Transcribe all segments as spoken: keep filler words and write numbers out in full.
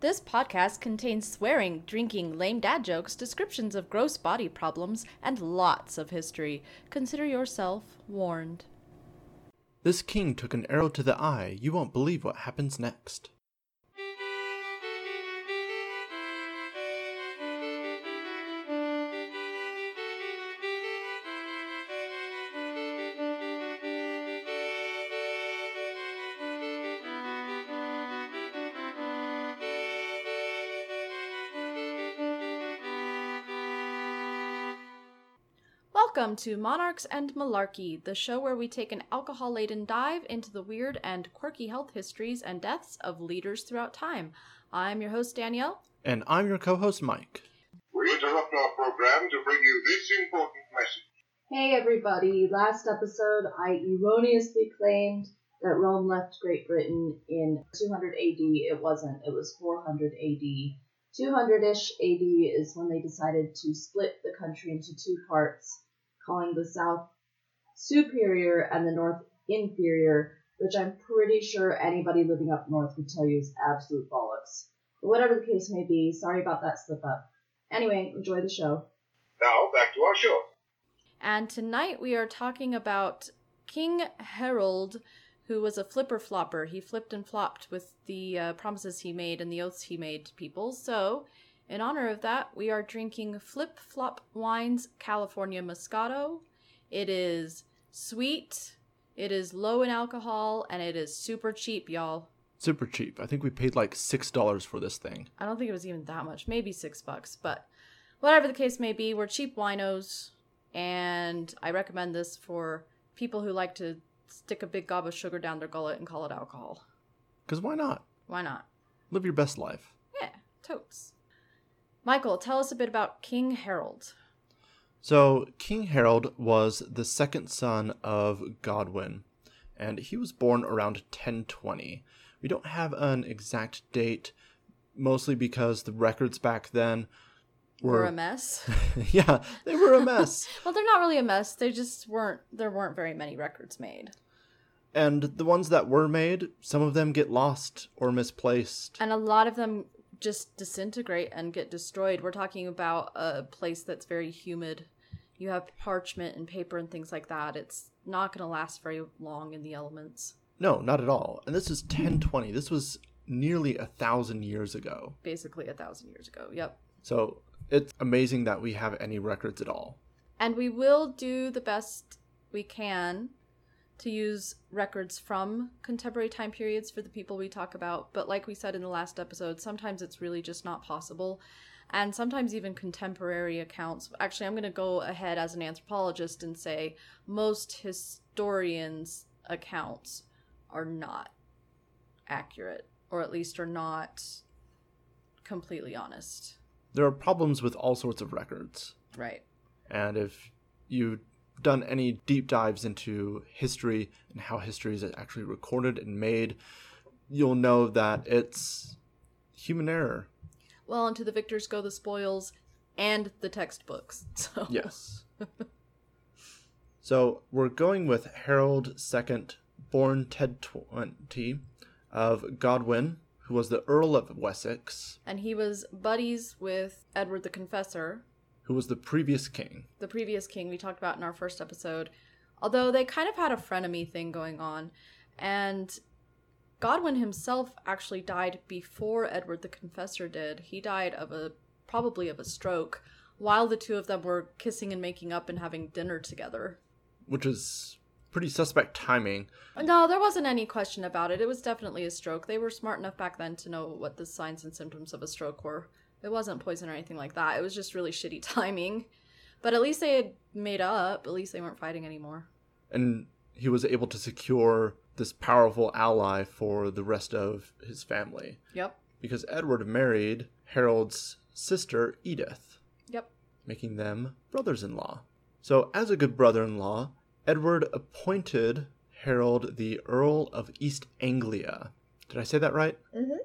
This podcast contains swearing, drinking, lame dad jokes, descriptions of gross body problems, and lots of history. Consider yourself warned. This king took an arrow to the eye. You won't believe what happens next. Welcome to Monarchs and Malarkey, the show where we take an alcohol-laden dive into the weird and quirky health histories and deaths of leaders throughout time. I'm your host, Danielle. And I'm your co-host, Mike. We interrupt our program to bring you this important message. Hey, everybody. Last episode, I erroneously claimed that Rome left Great Britain in two hundred A D. It wasn't. It was four hundred A D. two hundred-ish A D is when they decided to split the country into two parts, calling the South superior and the North inferior, which I'm pretty sure anybody living up north would tell you is absolute bollocks. But whatever the case may be, sorry about that slip up. Anyway, enjoy the show. Now, back to our show. And tonight we are talking about King Harold, who was a flipper-flopper. He flipped and flopped with the uh, promises he made and the oaths he made to people, so... in honor of that, we are drinking Flip Flop Wines California Moscato. It is sweet, it is low in alcohol, and it is super cheap, y'all. Super cheap. I think we paid like six dollars for this thing. I don't think it was even that much. Maybe six bucks, but whatever the case may be, we're cheap winos, and I recommend this for people who like to stick a big gob of sugar down their gullet and call it alcohol. Because why not? Why not? Live your best life. Yeah, totes. Michael, tell us a bit about King Harold. So, King Harold was the second son of Godwin, and he was born around ten twenty. We don't have an exact date, mostly because the records back then were... were a mess? Yeah, they were a mess. Well, they're not really a mess. They just weren't, there weren't very many records made. And the ones that were made, some of them get lost or misplaced. And a lot of them... just disintegrate and get destroyed. We're talking about a place that's very humid. You have parchment and paper and things like that. It's not going to last very long in the elements. No, not at all. And this is ten twenty. This was nearly a thousand years ago. Basically a thousand years ago, yep. So it's amazing that we have any records at all. And we will do the best we can to use records from contemporary time periods for the people we talk about. But like we said in the last episode, sometimes it's really just not possible. And sometimes even contemporary accounts. Actually, I'm going to go ahead as an anthropologist and say most historians' accounts are not accurate, or at least are not completely honest. There are problems with all sorts of records. Right. And if you... done any deep dives into history and how history is actually recorded and made, you'll know that it's human error. Well, and to the victors go the spoils and the textbooks. So. Yes. So we're going with Harold the Second, born ten twenty, of Godwin, who was the Earl of Wessex. And he was buddies with Edward the Confessor, who was the previous king. The previous king we talked about in our first episode. Although they kind of had a frenemy thing going on. And Godwin himself actually died before Edward the Confessor did. He died of a probably of a stroke while the two of them were kissing and making up and having dinner together. Which is pretty suspect timing. No, there wasn't any question about it. It was definitely a stroke. They were smart enough back then to know what the signs and symptoms of a stroke were. It wasn't poison or anything like that. It was just really shitty timing. But at least they had made up. At least they weren't fighting anymore. And he was able to secure this powerful ally for the rest of his family. Yep. Because Edward married Harold's sister, Edith. Yep. Making them brothers-in-law. So as a good brother-in-law, Edward appointed Harold the Earl of East Anglia. Did I say that right? Mm-hmm.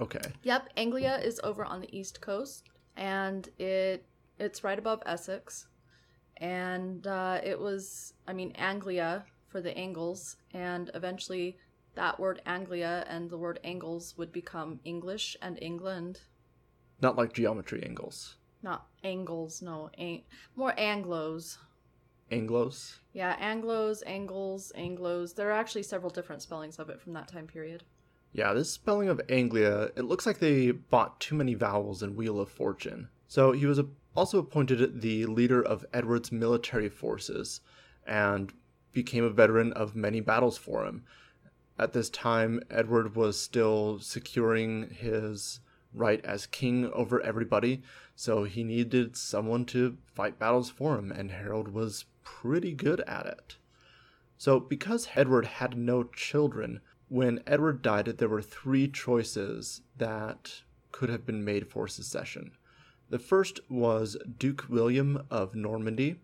Okay. Yep, Anglia is over on the east coast, and it it's right above Essex, and uh, it was, I mean, Anglia for the Angles, and eventually that word Anglia and the word Angles would become English and England. Not like geometry angles. Not angles, no. Ang- more Anglos. Anglos? Yeah, Anglos, Angles, Anglos. There are actually several different spellings of it from that time period. Yeah, this spelling of Anglia, it looks like they bought too many vowels in Wheel of Fortune. So he was also appointed the leader of Edward's military forces and became a veteran of many battles for him. At this time, Edward was still securing his right as king over everybody, so he needed someone to fight battles for him, and Harold was pretty good at it. So because Edward had no children, when Edward died, there were three choices that could have been made for succession. The first was Duke William of Normandy,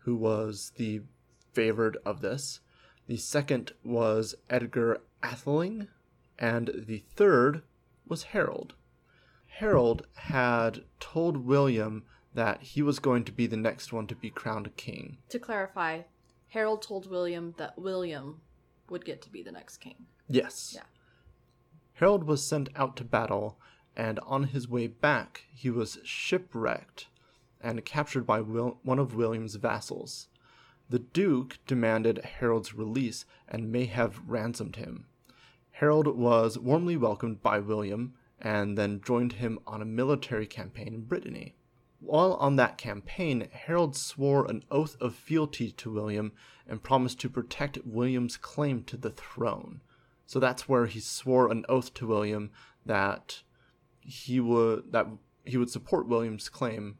who was the favored of this. The second was Edgar Atheling, and the third was Harold. Harold had told William that he was going to be the next one to be crowned king. To clarify, Harold told William that William would get to be the next king. Yes. Yeah. Harold was sent out to battle, and on his way back, he was shipwrecked and captured by Will- one of William's vassals. The Duke demanded Harold's release and may have ransomed him. Harold was warmly welcomed by William and then joined him on a military campaign in Brittany. While on that campaign, Harold swore an oath of fealty to William and promised to protect William's claim to the throne. So that's where he swore an oath to William that he would that he would support William's claim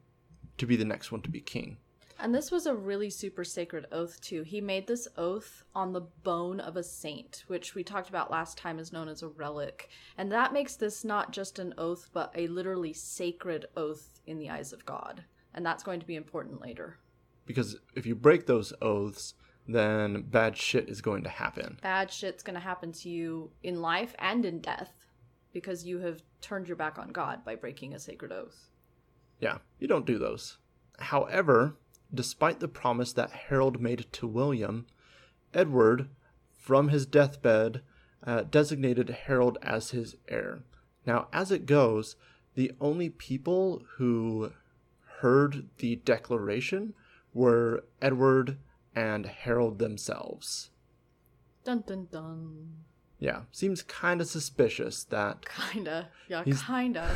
to be the next one to be king. And this was a really super sacred oath, too. He made this oath on the bone of a saint, which we talked about last time is known as a relic. And that makes this not just an oath, but a literally sacred oath in the eyes of God. And that's going to be important later. Because if you break those oaths, then bad shit is going to happen. Bad shit's going to happen to you in life and in death, because you have turned your back on God by breaking a sacred oath. Yeah, you don't do those. However, despite the promise that Harold made to William, Edward, from his deathbed, uh, designated Harold as his heir. Now, as it goes, the only people who heard the declaration were Edward and Harold themselves. Dun dun dun. Yeah, seems kind of suspicious that... Kinda, yeah, he's, kinda.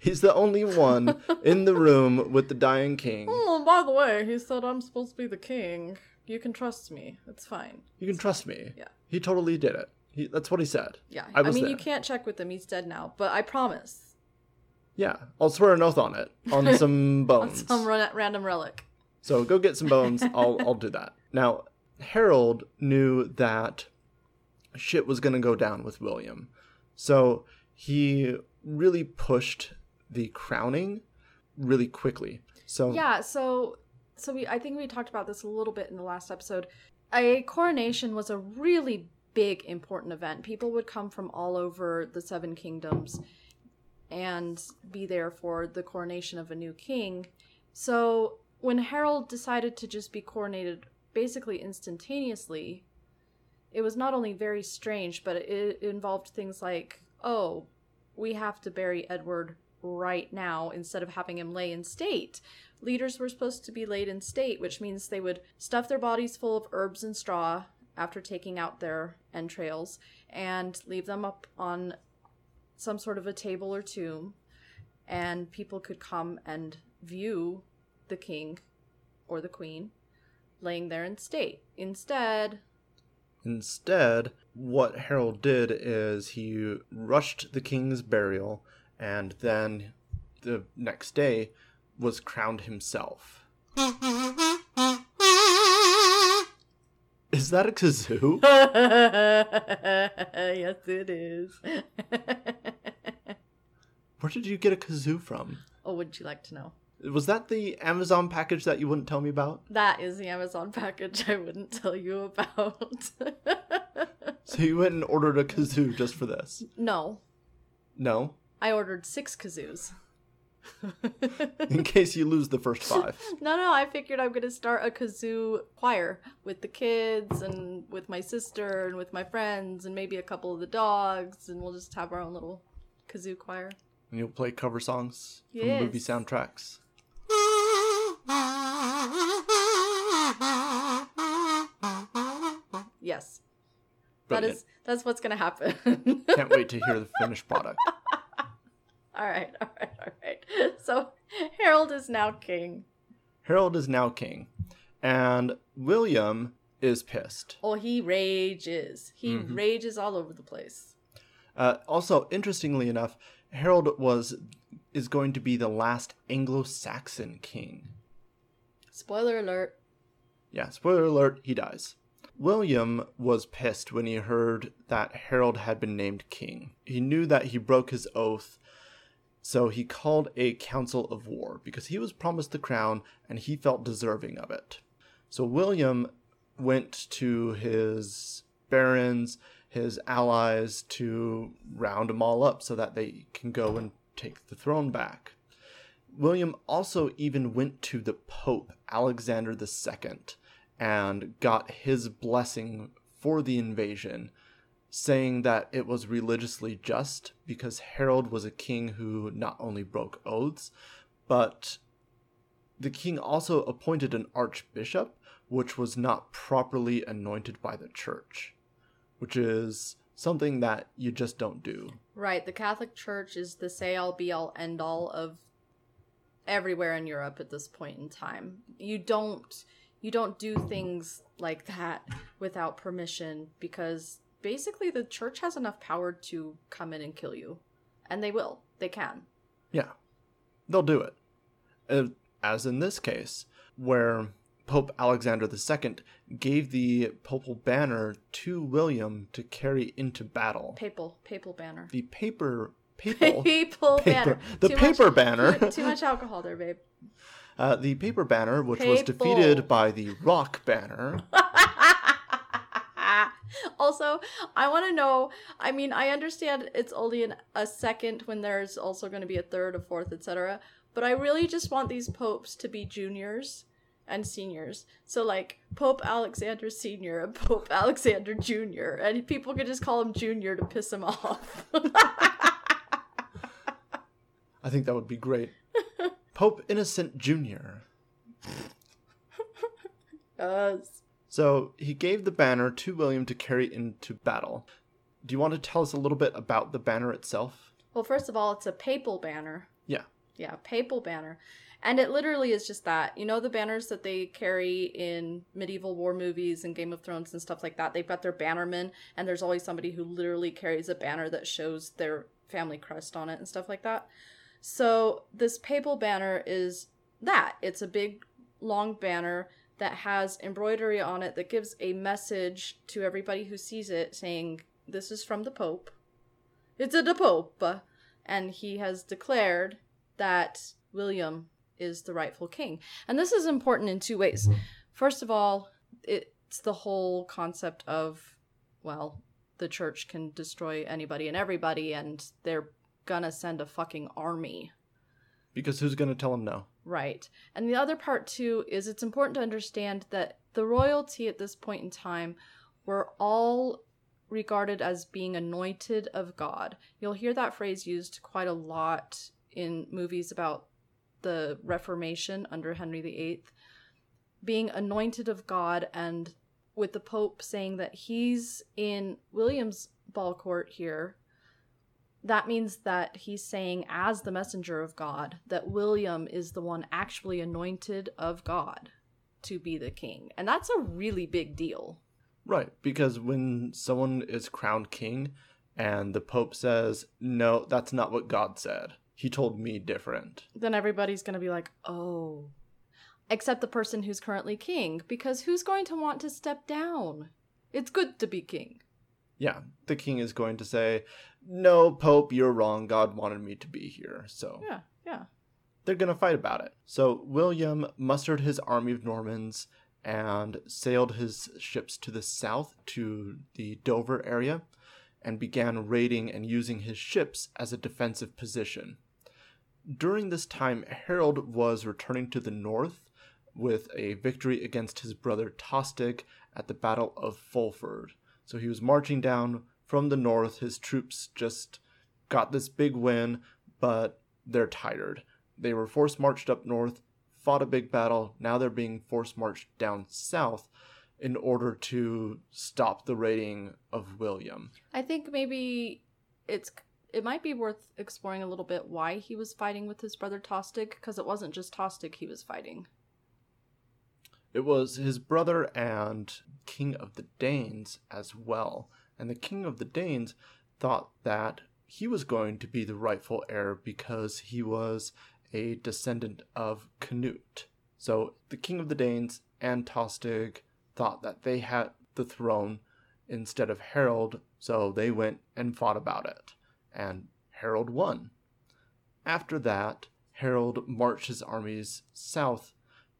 He's the only one in the room with the dying king. Oh, by the way, he said, I'm supposed to be the king. You can trust me. It's fine. You can it's trust fine. me. Yeah. He totally did it. He, that's what he said. Yeah, I, was I mean, there. You can't check with him. He's dead now, but I promise. Yeah, I'll swear an oath on it. On some bones. On some ra- random relic. So go get some bones. I'll I'll do that. Now, Harold knew that shit was going to go down with William. So he really pushed the crowning really quickly. So Yeah, so so we I think we talked about this a little bit in the last episode. A coronation was a really big, important event. People would come from all over the Seven Kingdoms and be there for the coronation of a new king. So when Harold decided to just be coronated basically instantaneously, it was not only very strange, but it involved things like, oh, we have to bury Edward right now instead of having him lay in state. Leaders were supposed to be laid in state, which means they would stuff their bodies full of herbs and straw after taking out their entrails and leave them up on some sort of a table or tomb, and people could come and view the king or the queen laying there in state. Instead... Instead, what Harold did is he rushed the king's burial, and then the next day was crowned himself. Is that a kazoo? Yes, it is. Where did you get a kazoo from? Oh, would you like to know? Was that the Amazon package that you wouldn't tell me about? That is the Amazon package I wouldn't tell you about. So you went and ordered a kazoo just for this? No. No? I ordered six kazoos. in case you lose the first five. No, no, I figured I'm going to start a kazoo choir with the kids and with my sister and with my friends and maybe a couple of the dogs, and we'll just have our own little kazoo choir. And you'll play cover songs yes. from movie soundtracks. Yes. Brilliant. That is, that's what's going to happen. Can't wait to hear the finished product. All right, all right, all right. So Harold is now king. Harold is now king. And William is pissed. Oh, he rages. He mm-hmm. rages all over the place. Uh, also, interestingly enough, Harold was is going to be the last Anglo-Saxon king. Spoiler alert. Yeah, spoiler alert, he dies. William was pissed when he heard that Harold had been named king. He knew that he broke his oath. So he called a council of war because he was promised the crown and he felt deserving of it. So William went to his barons, his allies, to round them all up so that they can go and take the throne back. William also even went to the Pope, Alexander the Second, and got his blessing for the invasion, saying that it was religiously just because Harold was a king who not only broke oaths, but the king also appointed an archbishop, which was not properly anointed by the church, which is something that you just don't do. Right. The Catholic Church is the say-all, be-all, end-all of everywhere in Europe at this point in time. You don't, you don't do things like that without permission because... basically, the church has enough power to come in and kill you. And they will. They can. Yeah. They'll do it. As in this case, where Pope Alexander the Second gave the papal banner to William to carry into battle. Papal. Papal banner. The paper... Papal. Papal paper, banner. The too paper much, banner. Too, too much alcohol there, babe. Uh, the paper banner, which papal. was defeated by the rock banner. Also, I want to know, I mean, I understand it's only in a second when there's also going to be a third, a fourth, et cetera. But I really just want these popes to be juniors and seniors. So, like, Pope Alexander Senior and Pope Alexander Junior And people could just call him Junior to piss him off. I think that would be great. Pope Innocent Junior Yes. So he gave the banner to William to carry into battle. Do you want to tell us a little bit about the banner itself? Well, first of all, it's a papal banner. Yeah. Yeah, papal banner. And it literally is just that. You know the banners that they carry in medieval war movies and Game of Thrones and stuff like that? They've got their bannermen, and there's always somebody who literally carries a banner that shows their family crest on it and stuff like that. So this papal banner is that. It's a big, long banner that has embroidery on it that gives a message to everybody who sees it saying, this is from the Pope. It's a the Pope. And he has declared that William is the rightful king. And this is important in two ways. First of all, it's the whole concept of, well, the church can destroy anybody and everybody, and they're gonna send a fucking army. Because who's going to tell him no? Right. And the other part, too, is it's important to understand that the royalty at this point in time were all regarded as being anointed of God. You'll hear that phrase used quite a lot in movies about the Reformation under Henry the Eighth. Being anointed of God, and with the Pope saying that he's in William's ball court here. That means that he's saying, as the messenger of God, that William is the one actually anointed of God to be the king. And that's a really big deal. Right, because when someone is crowned king and the Pope says, no, that's not what God said. He told me different. Then everybody's going to be like, oh. Except the person who's currently king, because who's going to want to step down? It's good to be king. Yeah, the king is going to say, no, Pope, you're wrong. God wanted me to be here. So yeah, yeah, they're going to fight about it. So William mustered his army of Normans and sailed his ships to the south to the Dover area and began raiding and using his ships as a defensive position. During this time, Harold was returning to the north with a victory against his brother Tostig at the Battle of Fulford. So he was marching down from the north. His troops just got this big win, but they're tired. They were force marched up north, fought a big battle. Now they're being force marched down south in order to stop the raiding of William. I think maybe it's it might be worth exploring a little bit why he was fighting with his brother Tostig, because it wasn't just Tostig he was fighting. It was his brother and King of the Danes as well. And the King of the Danes thought that he was going to be the rightful heir because he was a descendant of Canute. So the King of the Danes and Tostig thought that they had the throne instead of Harold, so they went and fought about it. And Harold won. After that, Harold marched his armies south,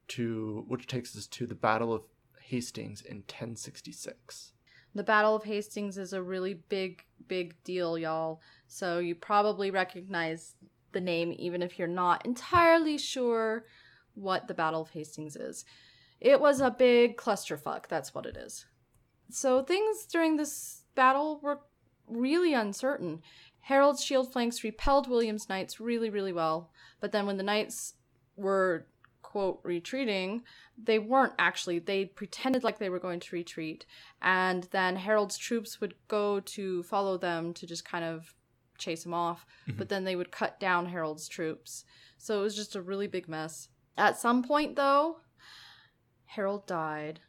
to which takes us to the Battle of Hastings in ten sixty-six. The Battle of Hastings is a really big, big deal, y'all. So you probably recognize the name even if you're not entirely sure what the Battle of Hastings is. It was a big clusterfuck, that's what it is. So things during this battle were really uncertain. Harold's shield flanks repelled William's knights really, really well. But then when the knights were, quote, retreating, they weren't actually. They pretended like they were going to retreat. And then Harold's troops would go to follow them to just kind of chase them off. Mm-hmm. But then they would cut down Harold's troops. So it was just a really big mess. At some point, though, Harold died.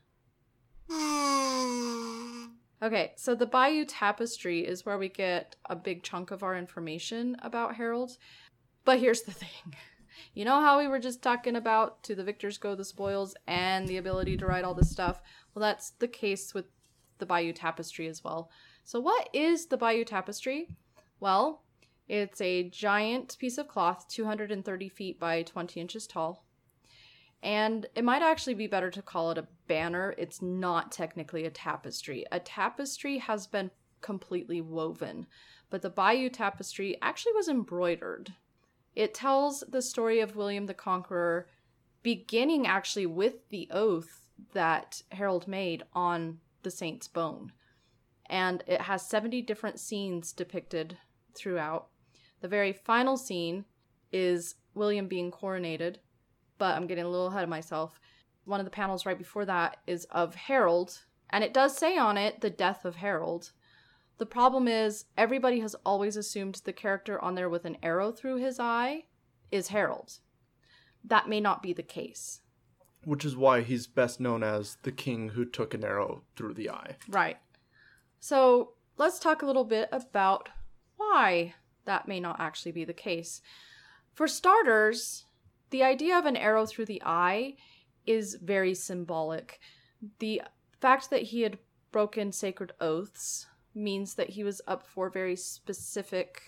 Okay, so the Bayeux Tapestry is where we get a big chunk of our information about Harold. But here's the thing. You know how we were just talking about to the victors go the spoils and the ability to write all this stuff? Well, that's the case with the Bayeux Tapestry as well. So what is the Bayeux Tapestry? Well, it's a giant piece of cloth, two hundred thirty feet by twenty inches tall. And it might actually be better to call it a banner. It's not technically a tapestry. A tapestry has been completely woven, but the Bayeux Tapestry actually was embroidered. It tells the story of William the Conqueror, beginning actually with the oath that Harold made on the saint's bone. And it has seventy different scenes depicted throughout. The very final scene is William being coronated. But I'm getting a little ahead of myself. One of the panels right before that is of Harold, and it does say on it, the death of Harold. The problem is, everybody has always assumed the character on there with an arrow through his eye is Harold. That may not be the case. Which is why he's best known as the king who took an arrow through the eye. Right. So let's talk a little bit about why that may not actually be the case. For starters, the idea of an arrow through the eye is very symbolic. The fact that he had broken sacred oaths means that he was up for very specific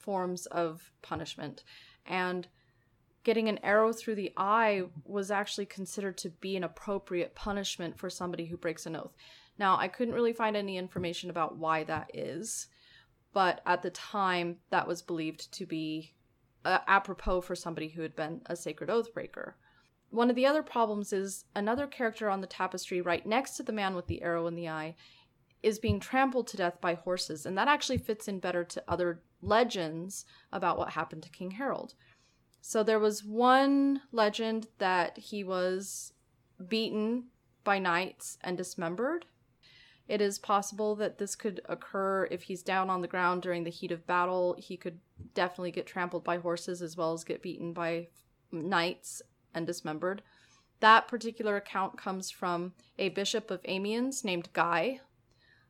forms of punishment. And getting an arrow through the eye was actually considered to be an appropriate punishment for somebody who breaks an oath. Now, I couldn't really find any information about why that is, but at the time, that was believed to be Uh, apropos for somebody who had been a sacred oath breaker. One of the other problems is another character on the tapestry right next to the man with the arrow in the eye is being trampled to death by horses, and that actually fits in better to other legends about what happened to King Harold. So there was one legend that he was beaten by knights and dismembered. It is possible that this could occur if he's down on the ground during the heat of battle. He could definitely get trampled by horses as well as get beaten by knights and dismembered. That particular account comes from a bishop of Amiens named Guy.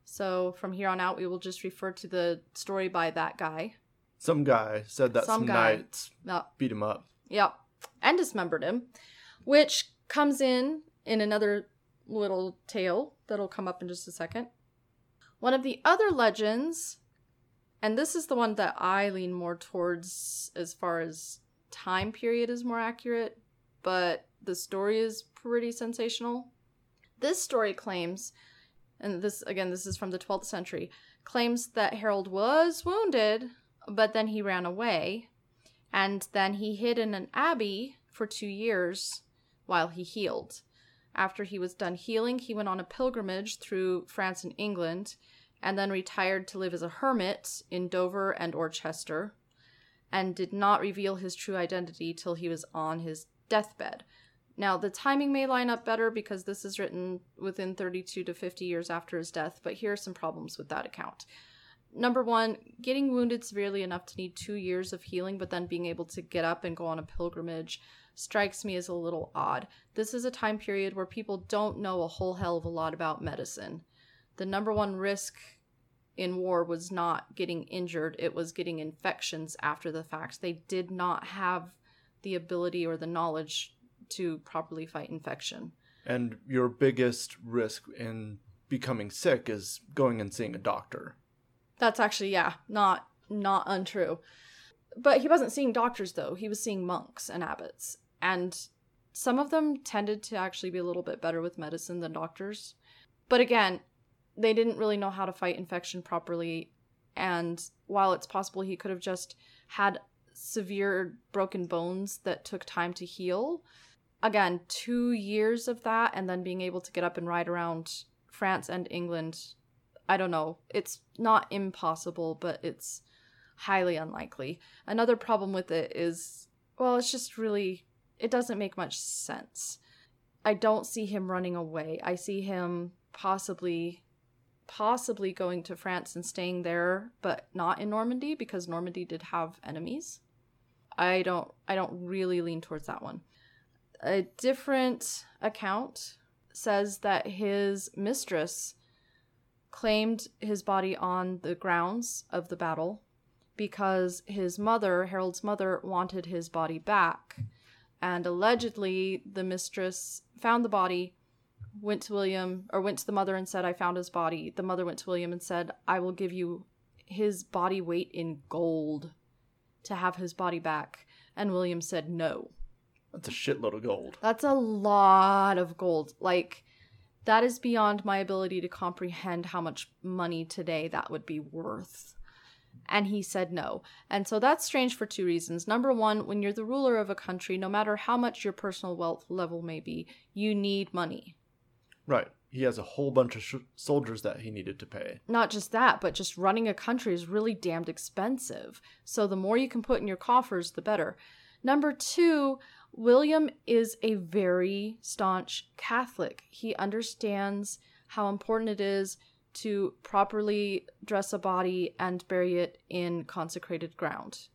So from here on out, we will just refer to the story by that guy. Some guy said that some, some guy, knights uh, beat him up. Yep, yeah, and dismembered him, which comes in in another little tale that'll come up in just a second. One of the other legends, and this is the one that I lean more towards as far as time period is more accurate, but the story is pretty sensational. This story claims, and this again, this is from the twelfth century, claims that Harold was wounded, but then he ran away. and then he hid in an abbey for two years while he healed. After he was done healing, he went on a pilgrimage through France and England, and then retired to live as a hermit in Dover and Orchester, and did not reveal his true identity till he was on his deathbed. Now, the timing may line up better because this is written within thirty-two to fifty years after his death, but here are some problems with that account. Number one, getting wounded severely enough to need two years of healing, but then being able to get up and go on a pilgrimage strikes me as a little odd. This is a time period where people don't know a whole hell of a lot about medicine. The number one risk in war was not getting injured, it was getting infections after the fact. They did not have the ability or the knowledge to properly fight infection. And your biggest risk in becoming sick is going and seeing a doctor. That's actually, yeah, not not untrue. But he wasn't seeing doctors, though. He was seeing monks and abbots. And some of them tended to actually be a little bit better with medicine than doctors. But again, they didn't really know how to fight infection properly. And while it's possible he could have just had severe broken bones that took time to heal, again, two years of that and then being able to get up and ride around France and England, I don't know. It's not impossible, but it's highly unlikely. Another problem with it is, well, it's just really, it doesn't make much sense. I don't see him running away. I see him possibly, possibly going to France and staying there, but not in Normandy because Normandy did have enemies. I don't, I don't really lean towards that one. A different account says that his mistress claimed his body on the grounds of the battle because his mother, Harold's mother, wanted his body back. And allegedly, the mistress found the body, went to William, or went to the mother and said, I found his body. The mother went to William and said, I will give you his body weight in gold to have his body back. And William said, no. That's a shitload of gold. That's a lot of gold. Like, that is beyond my ability to comprehend how much money today that would be worth. And he said no. And so that's strange for two reasons. Number one, when you're the ruler of a country, no matter how much your personal wealth level may be, you need money. Right. He has a whole bunch of sh- soldiers that he needed to pay. Not just that, but just running a country is really damned expensive. So the more you can put in your coffers, the better. Number two, William is a very staunch Catholic. He understands how important it is to properly dress a body and bury it in consecrated ground.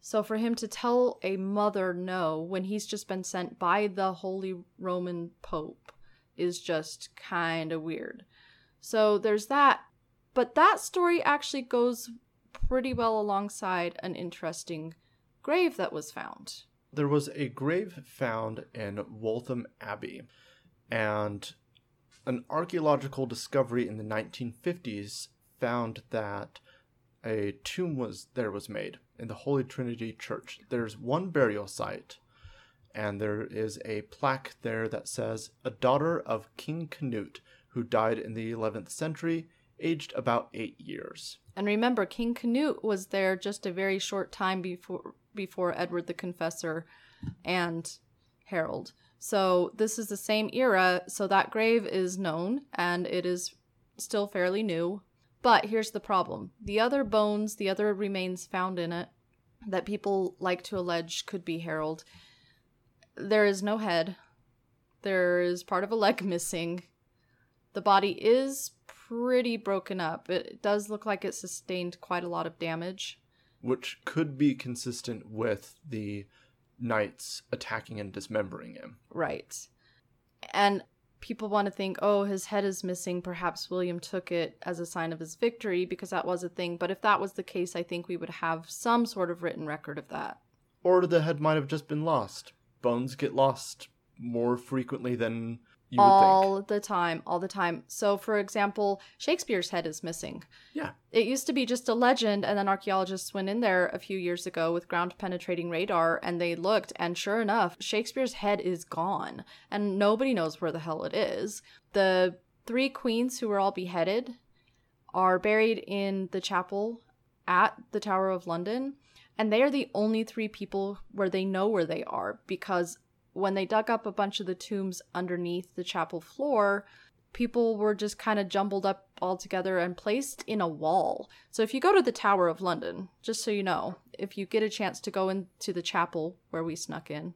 So for him to tell a mother no when he's just been sent by the Holy Roman Pope is just kind of weird. So there's that. But that story actually goes pretty well alongside an interesting grave that was found. There was a grave found in Waltham Abbey, and an archaeological discovery in the nineteen fifties found that a tomb was there was made in the Holy Trinity Church. There's one burial site, and there is a plaque there that says, a daughter of King Canute, who died in the eleventh century, aged about eight years. And remember, King Canute was there just a very short time before before Edward the Confessor and Harold. So this is the same era, so that grave is known, and it is still fairly new. But here's the problem. The other bones, the other remains found in it that people like to allege could be Harold, there is no head. There is part of a leg missing. The body is pretty broken up. It does look like it sustained quite a lot of damage, which could be consistent with the knights attacking and dismembering him. Right. And people want to think, oh, his head is missing. Perhaps William took it as a sign of his victory because that was a thing. But if that was the case, I think we would have some sort of written record of that. Or the head might have just been lost. Bones get lost more frequently than you would all think. All the time, all the time. So, for example, Shakespeare's head is missing. Yeah. It used to be just a legend, and then archaeologists went in there a few years ago with ground-penetrating radar, and they looked, and sure enough, Shakespeare's head is gone, and nobody knows where the hell it is. The three queens who were all beheaded are buried in the chapel at the Tower of London, and they are the only three people where they know where they are, because when they dug up a bunch of the tombs underneath the chapel floor, people were just kind of jumbled up all together and placed in a wall. So if you go to the Tower of London, just so you know, if you get a chance to go into the chapel where we snuck in,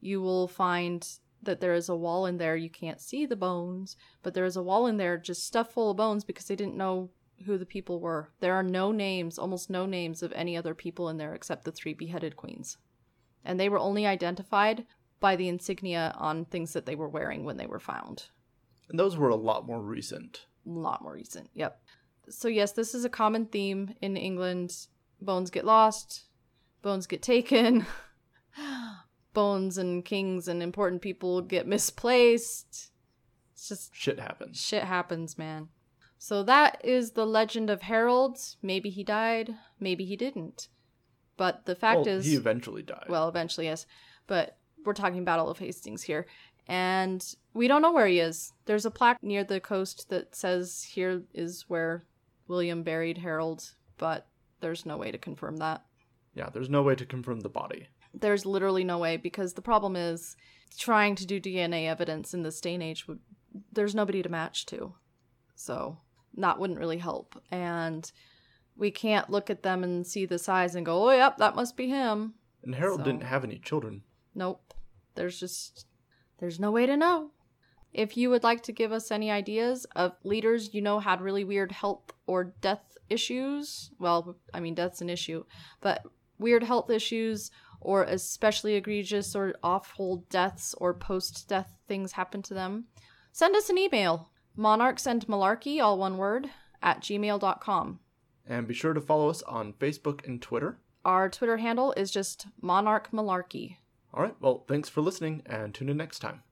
you will find that there is a wall in there. You can't see the bones, but there is a wall in there just stuffed full of bones because they didn't know who the people were. There are no names, almost no names of any other people in there except the three beheaded queens. And they were only identified by the insignia on things that they were wearing when they were found. And those were a lot more recent. A lot more recent, yep. So yes, this is a common theme in England. Bones get lost, bones get taken, bones and kings and important people get misplaced. It's just... Shit happens. Shit happens, man. So that is the legend of Harold. Maybe he died, maybe he didn't. But the fact well, is... he eventually died. Well, eventually, yes. But we're talking Battle of Hastings here. And we don't know where he is. There's a plaque near the coast that says here is where William buried Harold, but there's no way to confirm that. Yeah, there's no way to confirm the body. There's literally no way, because the problem is trying to do D N A evidence in this day and age, would, there's nobody to match to. So that wouldn't really help. And we can't look at them and see the size and go, oh, yep, that must be him. And Harold so, didn't have any children. Nope. There's just... There's no way to know. If you would like to give us any ideas of leaders you know had really weird health or death issues, well, I mean, death's an issue, but weird health issues or especially egregious or awful deaths or post-death things happen to them, send us an email, monarchs and malarkey, all one word, at gmail dot com. And be sure to follow us on Facebook and Twitter. Our Twitter handle is just monarch malarkey. All right, well, thanks for listening, and tune in next time.